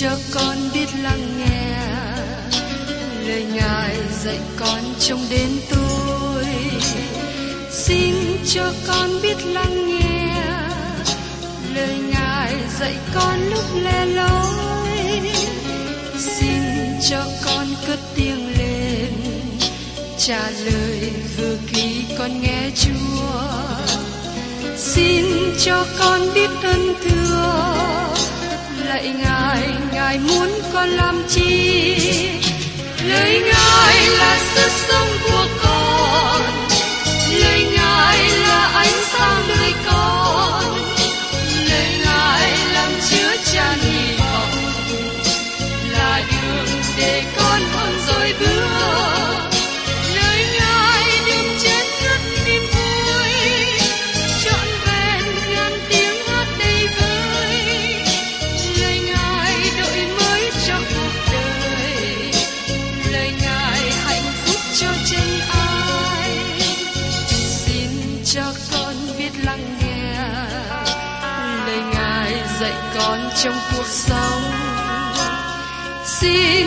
cho con biết lắng nghe lời Ngài dạy con trong đến tôi. Xin cho con biết lắng nghe lời Ngài dạy con lúc lẻ loi. Xin cho con cất tiếng lên trả lời vừa khi con nghe Chúa. Xin cho con biết ơn thưa lạy Ngài, Ngài muốn con làm chi? Lời Ngài là sức sống của con, lời Ngài là ánh sáng nơi con, lời Ngài làm chứa tràn hy vọng, là đường để con không dối bước. Trong cuộc sống, xin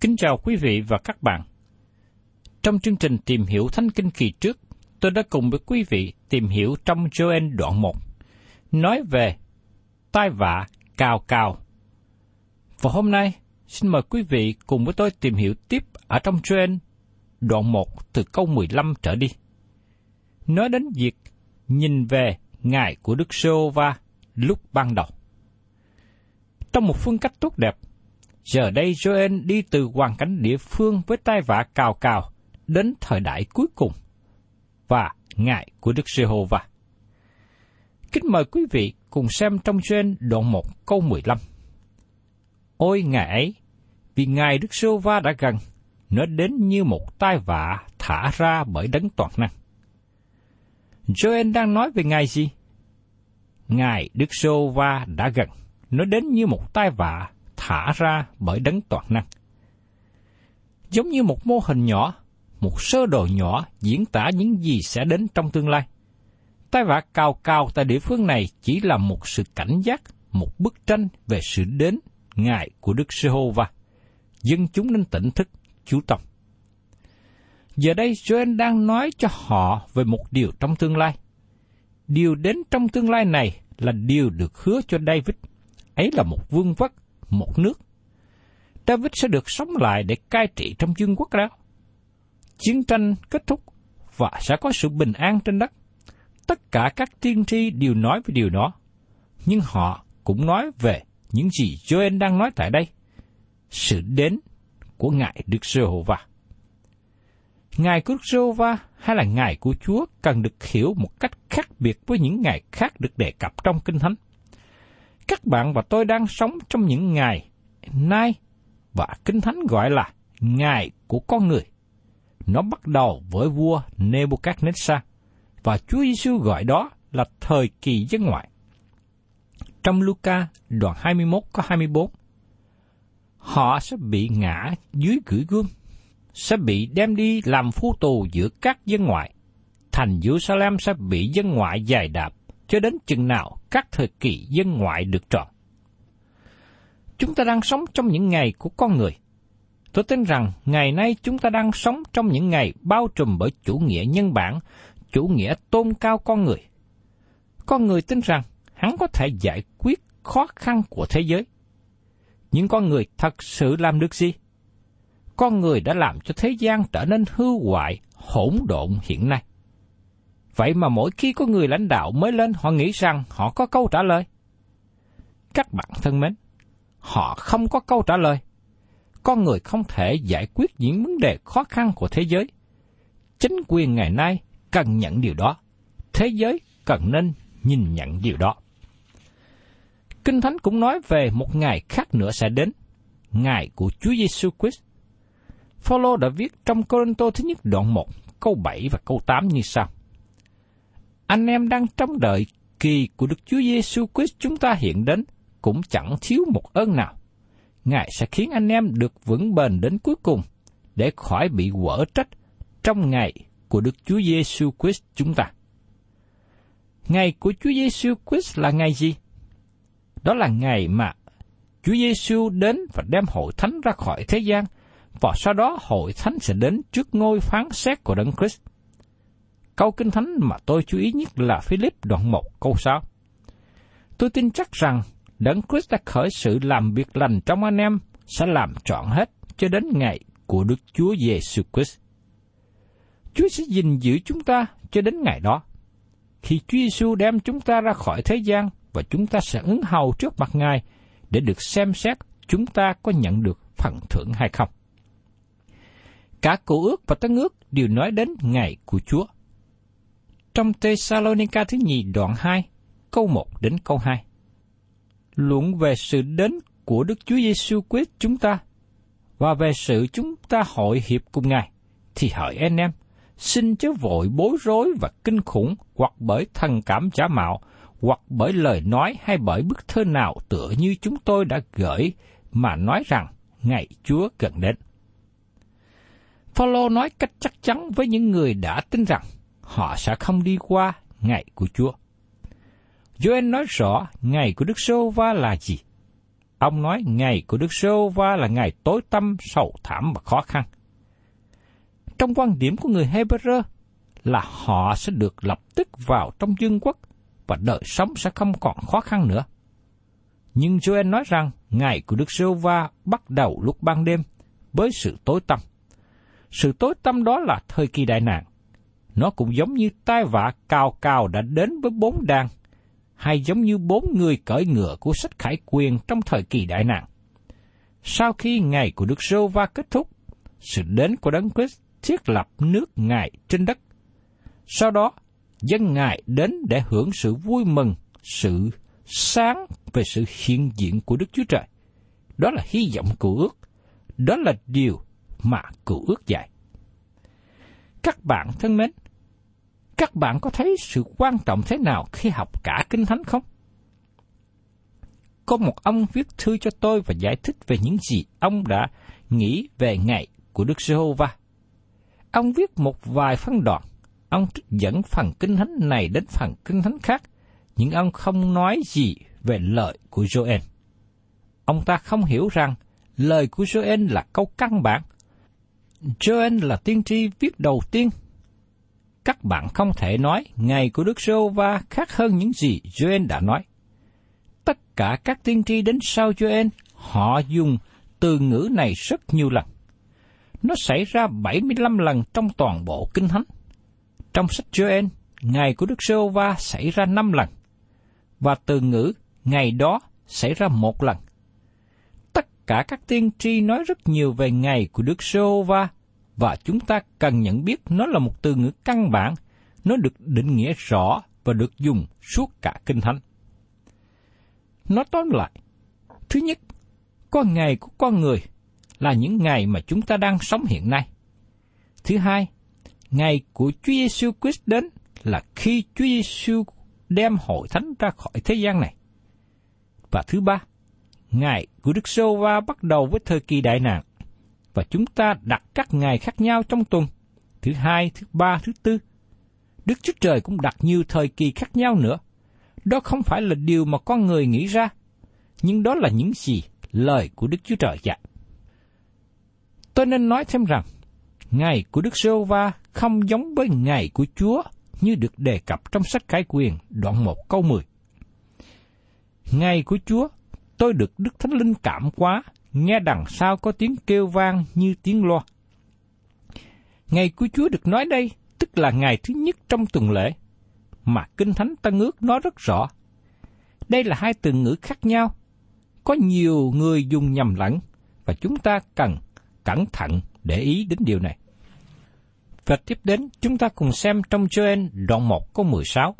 Kính chào quý vị và các bạn. Trong chương trình Tìm hiểu Thánh Kinh kỳ trước, tôi đã cùng với quý vị tìm hiểu trong Giô-ên đoạn 1, nói về tai vạ cào cào. Và hôm nay, xin mời quý vị cùng với tôi tìm hiểu tiếp ở trong Giô-ên đoạn 1 từ câu 15 trở đi. Nói đến việc nhìn về Ngài của Đức Giê-hô-va lúc ban đầu. Trong một phương cách tốt đẹp, giờ đây Giô-ên đi từ hoàn cảnh địa phương với tai vạ cào cào đến thời đại cuối cùng và Ngài của Đức Giê-hô-va. Kính mời quý vị cùng xem trong Giô-ên đoạn 1 câu 15. Ôi Ngài ấy, vì Ngài Đức Giê-hô-va đã gần, nó đến như một tai vạ thả ra bởi đấng toàn năng. Giô-ên đang nói về Ngài gì? Ngài Đức Giê-hô-va đã gần. Nó đến như một tai vạ thả ra bởi đấng toàn năng. Giống như một mô hình nhỏ, một sơ đồ nhỏ diễn tả những gì sẽ đến trong tương lai. Tai vạ cào cào tại địa phương này chỉ là một sự cảnh giác, một bức tranh về sự đến Ngài của Đức Giê-hô-va. Dân chúng nên tỉnh thức, chú tâm. Giờ đây Giô-ên đang nói cho họ về một điều trong tương lai. Điều đến trong tương lai này là điều được hứa cho David. Ấy là một vương quốc, một nước. David sẽ được sống lại để cai trị trong vương quốc đó. Chiến tranh kết thúc và sẽ có sự bình an trên đất. Tất cả các tiên tri đều nói về điều đó, nhưng họ cũng nói về những gì Giô-ên đang nói tại đây, sự đến của Ngài Đức Giê-hô-va. Ngài của Đức Giê-hô-va hay là Ngài của Chúa cần được hiểu một cách khác biệt với những Ngài khác được đề cập trong Kinh Thánh. Các bạn và tôi đang sống trong những ngày nay và Kinh Thánh gọi là Ngày của con người. Nó bắt đầu với vua Nebuchadnezzar và Chúa Giê-xu gọi đó là thời kỳ dân ngoại. Trong Luca đoạn 21 có 24, họ sẽ bị ngã dưới gửi gươm, sẽ bị đem đi làm phu tù giữa các dân ngoại. Thành Giê-ru-sa-lem sẽ bị dân ngoại dày đạp cho đến chừng nào các thời kỳ dân ngoại được tròn. Chúng ta đang sống trong những ngày của con người. Tôi tin rằng ngày nay chúng ta đang sống trong những ngày bao trùm bởi chủ nghĩa nhân bản, chủ nghĩa tôn cao con người. Con người tin rằng hắn có thể giải quyết khó khăn của thế giới. Nhưng con người thật sự làm được gì? con người đã làm cho thế gian trở nên hư hoại, hỗn độn hiện nay. Vậy mà mỗi khi có người lãnh đạo mới lên, họ nghĩ rằng họ có câu trả lời. Các bạn thân mến, họ không có câu trả lời. Con người không thể giải quyết những vấn đề khó khăn của thế giới. Chính quyền ngày nay cần nhận điều đó. Thế giới cần nên nhìn nhận điều đó. Kinh Thánh cũng nói về một ngày khác nữa sẽ đến, ngày của Chúa Giêsu Christ. Phaolô đã viết trong Cô-rinh-tô thứ nhất đoạn 1, câu 7 và câu 8 như sau: Anh em đang trông đợi kỳ của Đức Chúa Giêsu Christ chúng ta hiện đến, cũng chẳng thiếu một ơn nào. Ngài sẽ khiến anh em được vững bền đến cuối cùng, để khỏi bị quở trách trong ngày của Đức Chúa Giêsu Christ chúng ta. Ngày của Chúa Giêsu Christ là ngày gì? Đó là ngày mà Chúa Giêsu đến và đem hội thánh ra khỏi thế gian, và sau đó hội thánh sẽ đến trước ngôi phán xét của Đấng Christ. Câu Kinh Thánh mà tôi chú ý nhất là Philip đoạn 1 câu 6. Tôi tin chắc rằng Đấng Christ đã khởi sự làm việc lành trong anh em sẽ làm trọn hết cho đến ngày của Đức Chúa Giêsu Christ. Chúa sẽ gìn giữ chúng ta cho đến ngày đó. Khi Chúa Giêsu đem chúng ta ra khỏi thế gian và chúng ta sẽ ứng hầu trước mặt Ngài để được xem xét chúng ta có nhận được phần thưởng hay không. Cả Cựu ước và Tân ước đều nói đến ngày của Chúa. Trong Thessalonica thứ nhì đoạn 2, câu 1 đến câu 2, luận về sự đến của Đức Chúa Giêsu Christ chúng ta và về sự chúng ta hội hiệp cùng Ngài, thì hỡi anh em, xin chớ vội bối rối và kinh khủng, hoặc bởi thần cảm giả mạo, hoặc bởi lời nói hay bởi bức thư nào tựa như chúng tôi đã gửi mà nói rằng ngày Chúa gần đến. Phaolô nói cách chắc chắn với những người đã tin rằng họ sẽ không đi qua ngày của Chúa. Giô-ên nói rõ ngày của Đức Giê-hô-va là gì. Ông nói ngày của Đức Giê-hô-va là ngày tối tăm, sầu thảm và khó khăn. Trong quan điểm của người Hebrew là họ sẽ được lập tức vào trong vương quốc và đời sống sẽ không còn khó khăn nữa. Nhưng Giô-ên nói rằng ngày của Đức Giê-hô-va bắt đầu lúc ban đêm với sự tối tăm. Sự tối tăm đó là thời kỳ đại nạn. Nó cũng giống như tai vạ cào cào đã đến với 4 đàn, hay giống như 4 người cởi ngựa của sách Khải Quyền trong thời kỳ đại nạn. Sau khi ngày của Đức Giê-hô-va kết thúc, sự đến của Đấng Christ thiết lập nước Ngài trên đất. Sau đó, dân Ngài đến để hưởng sự vui mừng, sự sáng về sự hiện diện của Đức Chúa Trời. Đó là hy vọng Cựu ước. Đó là điều mà Cựu ước dạy. Các bạn thân mến, các bạn có thấy sự quan trọng thế nào khi học cả Kinh Thánh không? Có một ông viết thư cho tôi và giải thích về những gì ông đã nghĩ về ngày của Đức Giê-hô-va. Ông viết một vài phân đoạn, ông trích dẫn phần Kinh Thánh này đến phần Kinh Thánh khác, nhưng ông không nói gì về lời của Giô-ên. Ông ta không hiểu rằng lời của Giô-ên là câu căn bản. Giô-ên là tiên tri viết đầu tiên. Các bạn không thể nói ngày của Đức Giê-hô-va khác hơn những gì Giô-ên đã nói. Tất cả các tiên tri đến sau Giô-ên, họ dùng từ ngữ này rất nhiều lần. Nó xảy ra 75 lần trong toàn bộ Kinh Thánh. Trong sách Giô-ên, ngày của Đức Giê-hô-va xảy ra 5 lần, và từ ngữ ngày đó xảy ra 1 lần. Tất cả các tiên tri nói rất nhiều về ngày của Đức Giê-hô-va, và chúng ta cần nhận biết nó là một từ ngữ căn bản, nó được định nghĩa rõ và được dùng suốt cả Kinh Thánh. Nói tóm lại, thứ nhất, con ngày của con người là những ngày mà chúng ta đang sống hiện nay. Thứ hai, ngày của Chúa Giêsu Christ đến là khi Chúa Giêsu đem hội thánh ra khỏi thế gian này. Và thứ ba, ngày của Đức Giê-hô-va bắt đầu với thời kỳ đại nạn, và chúng ta đặt các ngày khác nhau trong tuần, thứ hai, thứ ba, thứ tư. Đức Chúa Trời cũng đặt nhiều thời kỳ khác nhau nữa. Đó không phải là điều mà con người nghĩ ra, nhưng đó là những gì lời của Đức Chúa Trời dạy. Tôi nên nói thêm rằng, ngày của Đức Giê-hô-va không giống với ngày của Chúa như được đề cập trong sách Khải Quyền đoạn 1 câu 10. Ngày của Chúa, tôi được Đức Thánh Linh cảm quá nghe đằng sau có tiếng kêu vang như tiếng loa. Ngày của Chúa được nói đây, tức là ngày thứ nhất trong tuần lễ, mà Kinh Thánh Tân Ước nói rất rõ. Đây là hai từ ngữ khác nhau, có nhiều người dùng nhầm lẫn, và chúng ta cần cẩn thận để ý đến điều này. Và tiếp đến, chúng ta cùng xem trong Giô-ên đoạn 1 câu 16.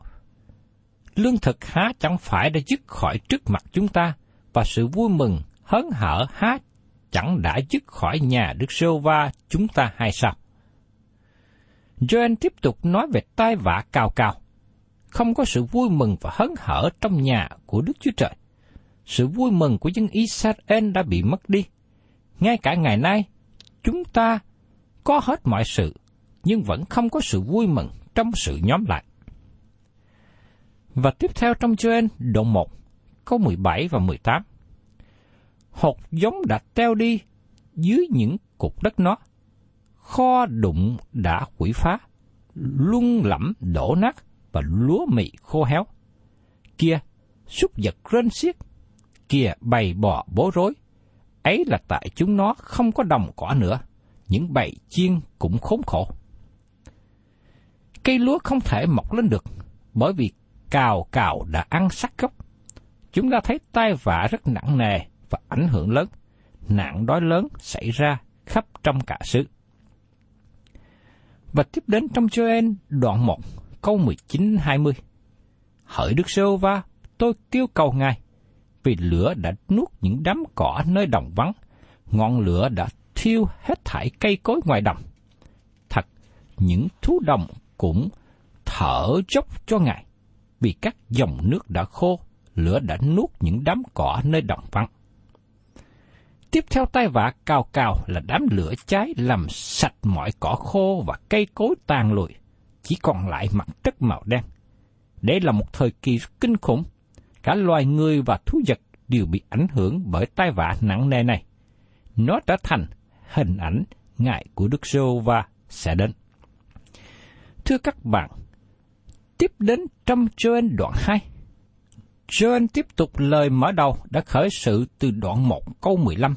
Lương thực há chẳng phải đã dứt khỏi trước mặt chúng ta, và sự vui mừng, hớn hở há chẳng đã dứt khỏi nhà Đức Giê-hô-va chúng ta hay sao? Giô-ên tiếp tục nói về tai vạ cào cào. Không có sự vui mừng và hớn hở trong nhà của Đức Chúa Trời. Sự vui mừng của dân Y-sơ-ra-ên đã bị mất đi. Ngay cả ngày nay, chúng ta có hết mọi sự, nhưng vẫn không có sự vui mừng trong sự nhóm lại. Và tiếp theo trong Giô-ên đoạn 1, câu 17 và 18. Hột giống đã teo đi dưới những cục đất nó, kho đụng đã hủy phá, luân lẫm đổ nát và lúa mì khô héo. Kia, súc vật rên xiết, kia bầy bò bối rối, ấy là tại chúng nó không có đồng cỏ nữa, những bầy chiên cũng khốn khổ. Cây lúa không thể mọc lên được, bởi vì cào cào đã ăn sát gốc. Chúng ta thấy tai vạ rất nặng nề và ảnh hưởng lớn, nạn đói lớn xảy ra khắp trong cả xứ. Và tiếp đến trong Giô-ên đoạn 1, câu 19-20. Hỡi Đức Giê-hô-va, tôi kêu cầu Ngài, vì lửa đã nuốt những đám cỏ nơi đồng vắng, ngọn lửa đã thiêu hết thảy cây cối ngoài đồng. Thật, những thú đồng cũng thở dốc cho Ngài, vì các dòng nước đã khô, lửa đã nuốt những đám cỏ nơi đồng vắng. Tiếp theo tai vạ cào cào là đám lửa cháy làm sạch mọi cỏ khô và cây cối tàn lụi, chỉ còn lại mặt đất màu đen. Đây là một thời kỳ kinh khủng, cả loài người và thú vật đều bị ảnh hưởng bởi tai vạ nặng nề này. Nó trở thành hình ảnh ngày của Đức Giê-hô-va sẽ đến. Thưa các bạn, tiếp đến trong Giô-ên đoạn 2. Giô-ên tiếp tục lời mở đầu đã khởi sự từ đoạn 1 câu 15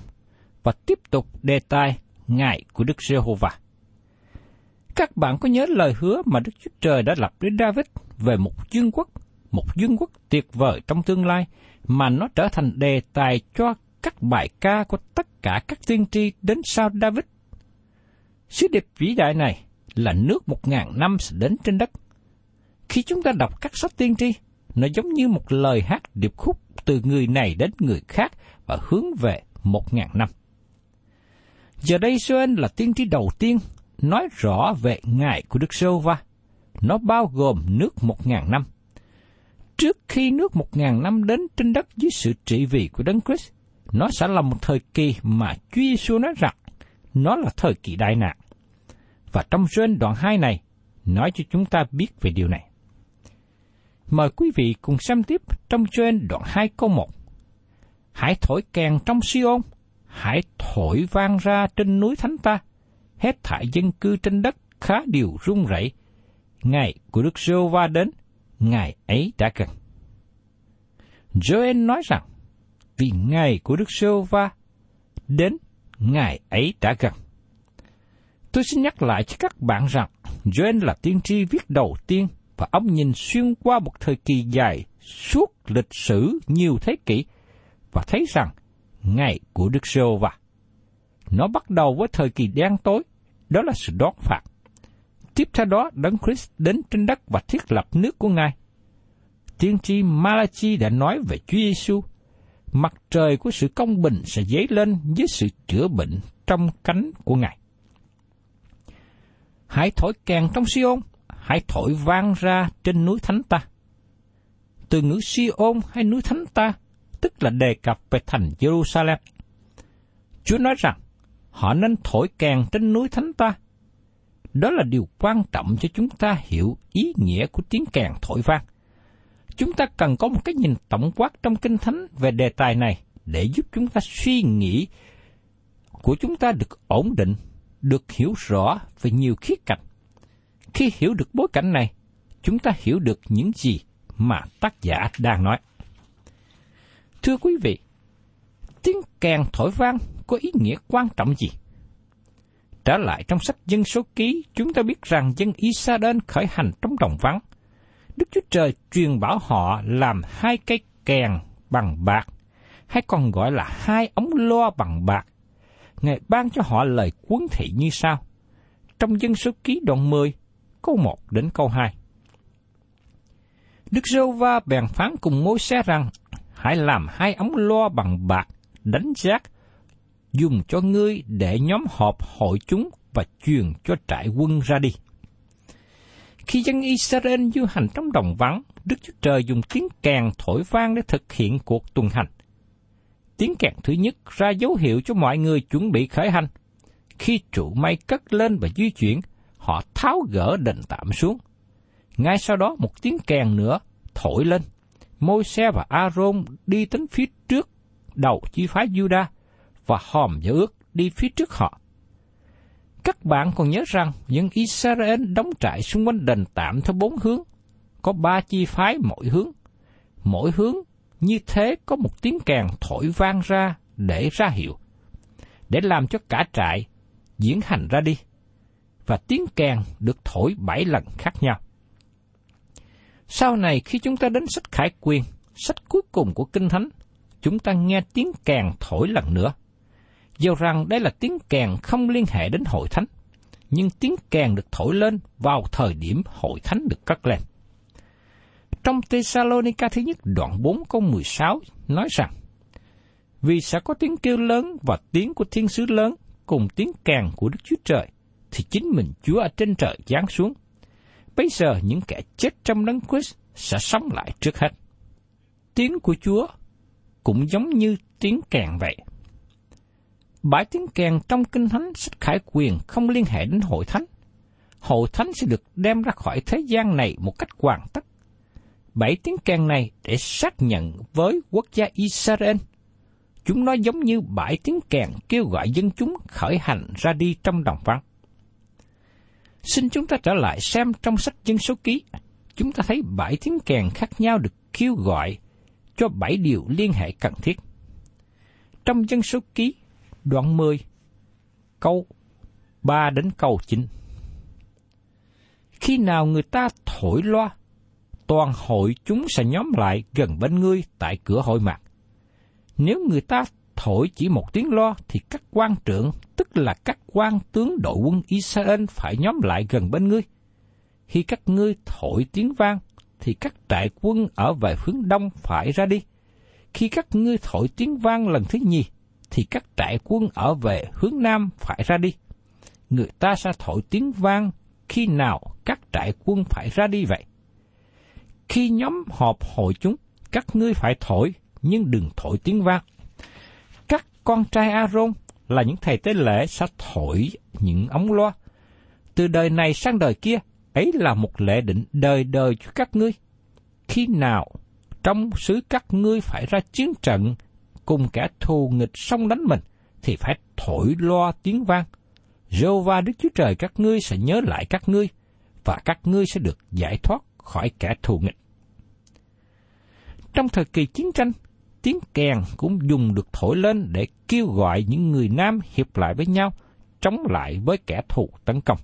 và tiếp tục đề tài ngày của Đức Giê-hô-va. Các bạn có nhớ lời hứa mà Đức Chúa Trời đã lập với David về một vương quốc tuyệt vời trong tương lai mà nó trở thành đề tài cho các bài ca của tất cả các tiên tri đến sau David. Sứ điệp vĩ đại này là nước 1000 năm sẽ đến trên đất. Khi chúng ta đọc các sách tiên tri, nó giống như một lời hát điệp khúc từ người này đến người khác và hướng về 1000 năm. Giờ đây Giô-ên là tiên tri đầu tiên nói rõ về ngày của Đức Giê-hô-va. Nó bao gồm nước 1000 năm. Trước khi nước 1000 năm đến trên đất dưới sự trị vì của Đấng Christ, nó sẽ là một thời kỳ mà Chúa Giê-xu nói rằng nó là thời kỳ đại nạn. Và trong Giô-ên đoạn 2 này, nói cho chúng ta biết về điều này. Mời quý vị cùng xem tiếp trong Giô-ên đoạn 2 câu 1. Hãy thổi kèn trong Si-ôn, hãy thổi vang ra trên núi thánh ta, hết thảy dân cư trên đất khá điều run rẩy. Ngày của Đức Giê-hô-va đến, ngày ấy đã gần. Giô-ên nói rằng, vì ngày của Đức Giê-hô-va đến, ngày ấy đã gần. Tôi xin nhắc lại cho các bạn rằng, Giô-ên là tiên tri viết đầu tiên và ông nhìn xuyên qua một thời kỳ dài suốt lịch sử nhiều thế kỷ và thấy rằng ngày của Đức Giê-hô-va. Nó bắt đầu với thời kỳ đen tối, đó là sự đón phạt. Tiếp theo đó, Đấng Christ đến trên đất và thiết lập nước của Ngài. Tiên tri Malachi đã nói về Chúa Giê-xu, mặt trời của sự công bình sẽ dấy lên với sự chữa bệnh trong cánh của Ngài. Hãy thổi kèn trong Si-ôn, hãy thổi vang ra trên núi thánh ta. Từ ngữ Si-ôn hay núi thánh ta, tức là đề cập về thành Giê-ru-sa-lem. Chúa nói rằng, họ nên thổi kèn trên núi thánh ta. Đó là điều quan trọng cho chúng ta hiểu ý nghĩa của tiếng kèn thổi vang. Chúng ta cần có một cái nhìn tổng quát trong Kinh Thánh về đề tài này để giúp chúng ta suy nghĩ của chúng ta được ổn định, được hiểu rõ về nhiều khía cạnh. Khi hiểu được bối cảnh này, chúng ta hiểu được những gì mà tác giả đang nói. Thưa quý vị, tiếng kèn thổi vang có ý nghĩa quan trọng gì? Trở lại trong sách Dân Số Ký, chúng ta biết rằng dân Y-sơ-ra-ên khởi hành trong đồng vắng. Đức Chúa Trời truyền bảo họ làm hai cây kèn bằng bạc, hay còn gọi là hai ống loa bằng bạc. Ngài ban cho họ lời huấn thị như sau. Trong Dân Số Ký đoạn 10, câu 1 đến câu 2. Đức Giê-hô-va bèn phán cùng Môi-se rằng, hãy làm hai ống loa bằng bạc, đánh giác, dùng cho ngươi để nhóm họp hội chúng và truyền cho trại quân ra đi. Khi dân Israel du hành trong đồng vắng, Đức Chúa Trời dùng tiếng kèn thổi vang để thực hiện cuộc tuần hành. Tiếng kèn thứ nhất ra dấu hiệu cho mọi người chuẩn bị khởi hành. Khi trụ mây cất lên và di chuyển, họ tháo gỡ đền tạm xuống. Ngay sau đó một tiếng kèn nữa thổi lên. Môi-se và Aaron đi đến phía trước đầu chi phái Giuda và Hòm Giao ước đi phía trước họ. Các bạn còn nhớ rằng những Israel đóng trại xung quanh đền tạm theo 4 hướng, có 3 chi phái mỗi hướng. Mỗi hướng như thế có một tiếng kèn thổi vang ra để ra hiệu, để làm cho cả trại diễn hành ra đi. Và tiếng kèn được thổi 7 lần khác nhau. Sau này khi chúng ta đến sách Khải Quyền, sách cuối cùng của Kinh Thánh, chúng ta nghe tiếng kèn thổi lần nữa. Dù rằng đây là tiếng kèn không liên hệ đến hội thánh, nhưng tiếng kèn được thổi lên vào thời điểm hội thánh được cất lên. Trong Thessalonica thứ nhất đoạn 4 câu 16 nói rằng, vì sẽ có tiếng kêu lớn và tiếng của thiên sứ lớn cùng tiếng kèn của Đức Chúa Trời, thì chính mình Chúa ở trên trời giáng xuống. Bây giờ những kẻ chết trong Đấng Christ sẽ sống lại trước hết. Tiếng của Chúa cũng giống như tiếng kèn vậy. Bãi tiếng kèn trong Kinh Thánh sách Khải Quyền không liên hệ đến hội thánh. Hội thánh sẽ được đem ra khỏi thế gian này một cách hoàn tất. 7 tiếng kèn này để xác nhận với quốc gia Israel. Chúng nó giống như 7 tiếng kèn kêu gọi dân chúng khởi hành ra đi trong đồng vắng. Xin chúng ta trở lại xem trong sách Dân Số Ký, chúng ta thấy 7 tiếng kèn khác nhau được kêu gọi cho 7 điều liên hệ cần thiết. Trong Dân Số Ký, đoạn 10, câu 3 đến câu 9. Khi nào người ta thổi loa, toàn hội chúng sẽ nhóm lại gần bên ngươi tại cửa hội mạc. Nếu người ta thổi chỉ một tiếng loa thì các quan trưởng, tức là các quan tướng đội quân Israel phải nhóm lại gần bên ngươi. Khi các ngươi thổi tiếng vang thì các trại quân ở về hướng đông phải ra đi. Khi các ngươi thổi tiếng vang lần thứ nhì thì các trại quân ở về hướng nam phải ra đi. Người ta sẽ thổi tiếng vang khi nào các trại quân phải ra đi vậy? Khi nhóm họp hội chúng, các ngươi phải thổi, nhưng đừng thổi tiếng vang. Các con trai Aaron là những thầy tế lễ sẽ thổi những ống loa. Từ đời này sang đời kia, ấy là một lệ định đời đời cho các ngươi. Khi nào trong xứ các ngươi phải ra chiến trận cùng kẻ thù nghịch xông đánh mình, thì phải thổi loa tiếng vang. Giê-hô-va Đức Chúa Trời các ngươi sẽ nhớ lại các ngươi, và các ngươi sẽ được giải thoát khỏi kẻ thù nghịch. Trong thời kỳ chiến tranh, tiếng kèn cũng dùng được thổi lên để kêu gọi những người nam hiệp lại với nhau, chống lại với kẻ thù tấn công.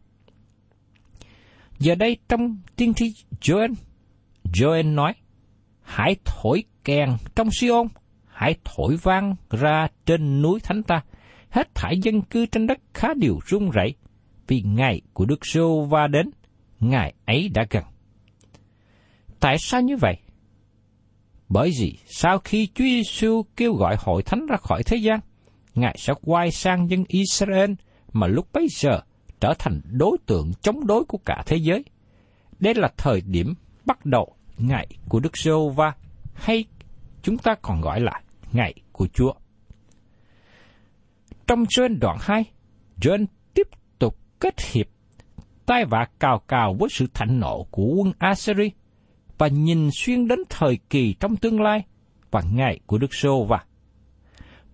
Giờ đây trong tiên tri Giô-ên nói, hãy thổi kèn trong Si-ôn, hãy thổi vang ra trên núi thánh ta, hết thảy dân cư trên đất khá điều run rẩy, vì ngày của Đức Giê-hô-va đến, ngày ấy đã gần. Tại sao như vậy? Bởi vì sau khi Chúa Giê-xu kêu gọi hội thánh ra khỏi thế gian, Ngài sẽ quay sang dân Israel mà lúc bấy giờ trở thành đối tượng chống đối của cả thế giới. Đây là thời điểm bắt đầu ngày của Đức Giê-hô-va, hay chúng ta còn gọi là ngày của Chúa. Trong Giô-ên đoạn 2, Giô-ên tiếp tục kết hiệp tai vạ cào cào với sự thạnh nộ của quân Assyria và nhìn xuyên đến thời kỳ trong tương lai và ngày của Đức Giê-hô-va.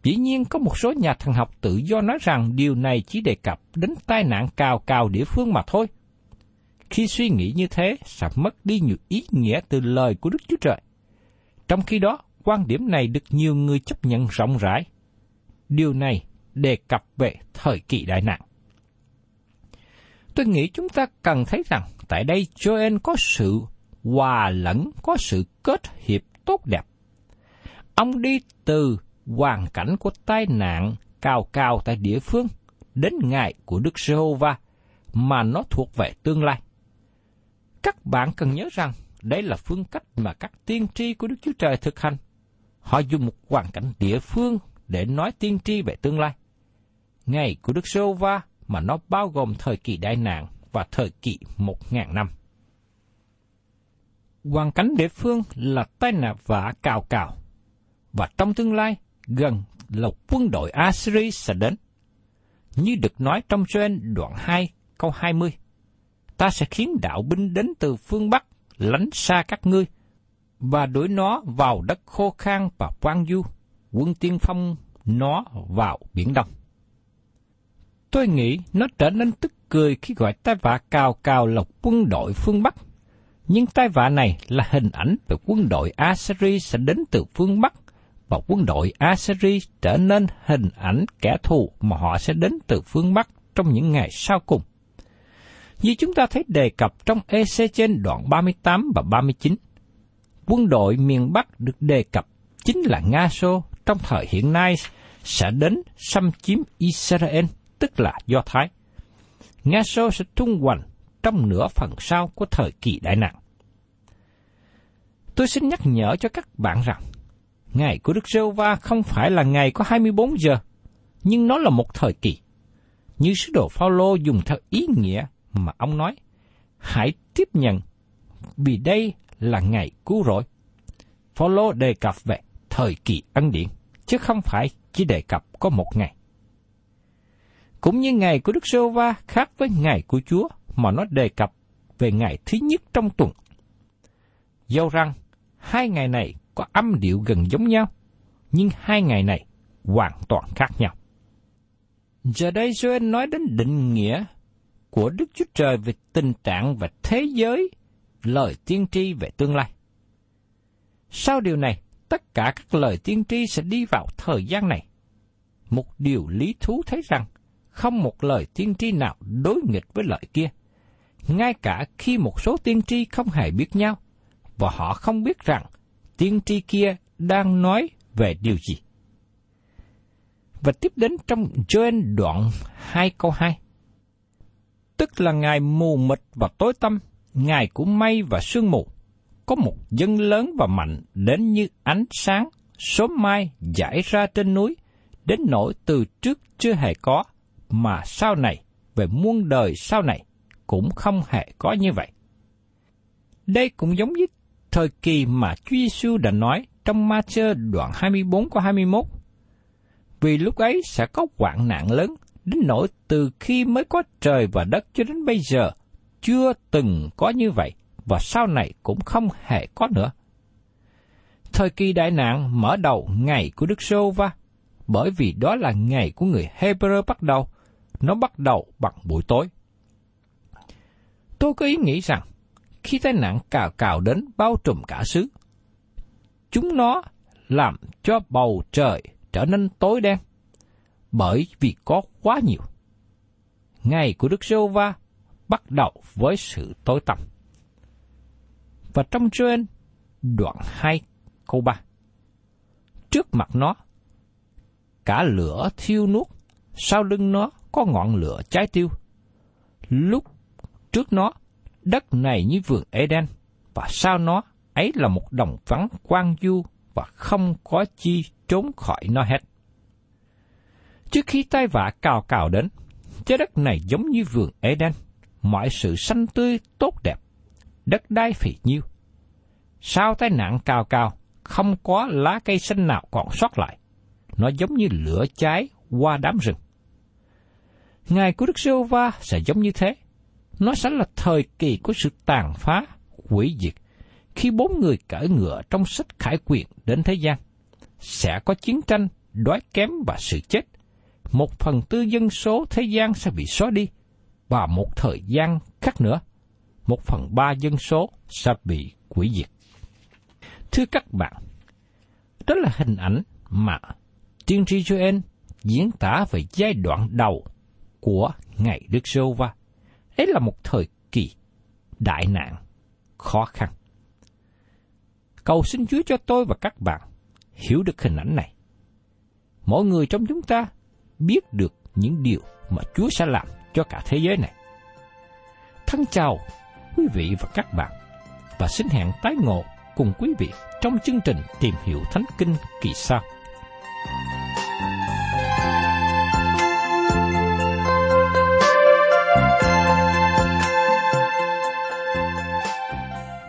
Dĩ nhiên có một số nhà thần học tự do nói rằng điều này chỉ đề cập đến tai nạn cào cào địa phương mà thôi. Khi suy nghĩ như thế sẽ mất đi nhiều ý nghĩa từ lời của Đức Chúa Trời. Trong khi đó, quan điểm này được nhiều người chấp nhận rộng rãi, Điều này đề cập về thời kỳ đại nạn. Tôi nghĩ chúng ta cần thấy rằng tại đây Giô-ên có sự hòa lẫn, có sự kết hiệp tốt đẹp. Ông đi từ hoàn cảnh của tai nạn cao cao tại địa phương đến ngày của Đức Giê-hô-va mà nó thuộc về tương lai. Các bạn cần nhớ rằng đấy là phương cách mà các tiên tri của Đức Chúa Trời thực hành. Họ dùng một hoàn cảnh địa phương để nói tiên tri về tương lai. Ngày của Đức Giê-hô-va mà nó bao gồm thời kỳ đại nạn và thời kỳ 1000 năm. Hoàn cảnh địa phương là tai nạn vạ cào cào, và trong tương lai gần là quân đội Assyri sẽ đến. Như được nói trong Giô-ên đoạn 2 câu 20, ta sẽ khiến đạo binh đến từ phương Bắc lánh xa các ngươi, và đuổi nó vào đất khô khan và hoang vu, quân tiên phong nó vào biển Đông. Tôi nghĩ nó trở nên tức cười khi gọi tai vạ cào cào là quân đội phương Bắc, nhưng tai vạ này là hình ảnh về quân đội Assyri sẽ đến từ phương Bắc, và quân đội Assyri trở nên hình ảnh kẻ thù mà họ sẽ đến từ phương Bắc trong những ngày sau cùng. Như chúng ta thấy đề cập trong EC trên đoạn 38 và 39, quân đội miền Bắc được đề cập chính là Nga Sô trong thời hiện nay sẽ đến xâm chiếm Y-sơ-ra-ên, tức là Do Thái. Nga Sô sẽ tung hoành trong nửa phần sau của thời kỳ đại nạn. Tôi xin nhắc nhở cho các bạn rằng, ngày của Đức Giê-hô-va không phải là ngày có 24 giờ, nhưng nó là một thời kỳ. Như sứ đồ Phaolô dùng theo ý nghĩa mà ông nói, hãy tiếp nhận, vì đây là ngày cứu rỗi. Phaolô đề cập về thời kỳ ân điển, chứ không phải chỉ đề cập có một ngày. Cũng như ngày của Đức Giê-hô-va khác với ngày của Chúa, mà nó đề cập về ngày thứ nhất trong tuần. Dẫu rằng, hai ngày này có âm điệu gần giống nhau, nhưng hai ngày này hoàn toàn khác nhau. Giờ đây Giô-ên nói đến định nghĩa của Đức Chúa Trời về tình trạng và thế giới, lời tiên tri về tương lai. Sau điều này, tất cả các lời tiên tri sẽ đi vào thời gian này. Một điều lý thú thấy rằng, không một lời tiên tri nào đối nghịch với lời kia, ngay cả khi một số tiên tri không hề biết nhau, và họ không biết rằng tiên tri kia đang nói về điều gì. Và tiếp đến trong Giô-ên đoạn 2 câu 2, tức là ngày mù mịt và tối tăm, ngày của mây và sương mù, có một dân lớn và mạnh đến như ánh sáng, sớm mai giải ra trên núi, đến nỗi từ trước chưa hề có, mà sau này, về muôn đời sau này, cũng không hề có như vậy. Đây cũng giống với thời kỳ mà Chúa Giê-xu đã nói trong Ma-thi-ơ đoạn 24 câu 21. Vì lúc ấy sẽ có hoạn nạn lớn, đến nỗi từ khi mới có trời và đất cho đến bây giờ, chưa từng có như vậy, và sau này cũng không hề có nữa. Thời kỳ đại nạn mở đầu ngày của Đức Giê-hô-va, bởi vì đó là ngày của người Hebrew bắt đầu, nó bắt đầu bằng buổi tối. Tôi có ý nghĩ rằng, khi tai nạn cào cào đến bao trùm cả xứ, chúng nó làm cho bầu trời trở nên tối đen, bởi vì có quá nhiều. Ngày của Đức Giê-hô-va bắt đầu với sự tối tăm. Và trong Giô-ên đoạn 2 câu 3, trước mặt nó cả lửa thiêu nuốt, sau lưng nó có ngọn lửa cháy tiêu. Lúc trước nó, đất này như vườn Eden, và sau nó ấy là một đồng vắng quang du, và không có chi trốn khỏi nó hết. Trước khi tai vạ cào cào đến, trái đất này giống như vườn Eden, mọi sự xanh tươi tốt đẹp, đất đai phì nhiêu. Sau tai nạn cào cào, không có lá cây xanh nào còn sót lại. Nó giống như lửa cháy qua đám rừng. Ngày của Đức Giê-hô-va sẽ giống như thế. Nó sẽ là thời kỳ của sự tàn phá, hủy diệt, khi 4 người cởi ngựa trong sách khải quyền đến thế gian. Sẽ có chiến tranh, đói kém và sự chết. 1/4 dân số thế gian sẽ bị xóa đi, và một thời gian khác nữa, 1/3 dân số sẽ bị hủy diệt. Thưa các bạn, đó là hình ảnh mà tiên tri Giô-ên diễn tả về giai đoạn đầu của ngày Đức Giê-hô-va. Đấy là một thời kỳ đại nạn, khó khăn. Cầu xin Chúa cho tôi và các bạn hiểu được hình ảnh này. Mỗi người trong chúng ta biết được những điều mà Chúa sẽ làm cho cả thế giới này. Thân chào quý vị và các bạn, và xin hẹn tái ngộ cùng quý vị trong chương trình Tìm hiểu Thánh Kinh kỳ sau.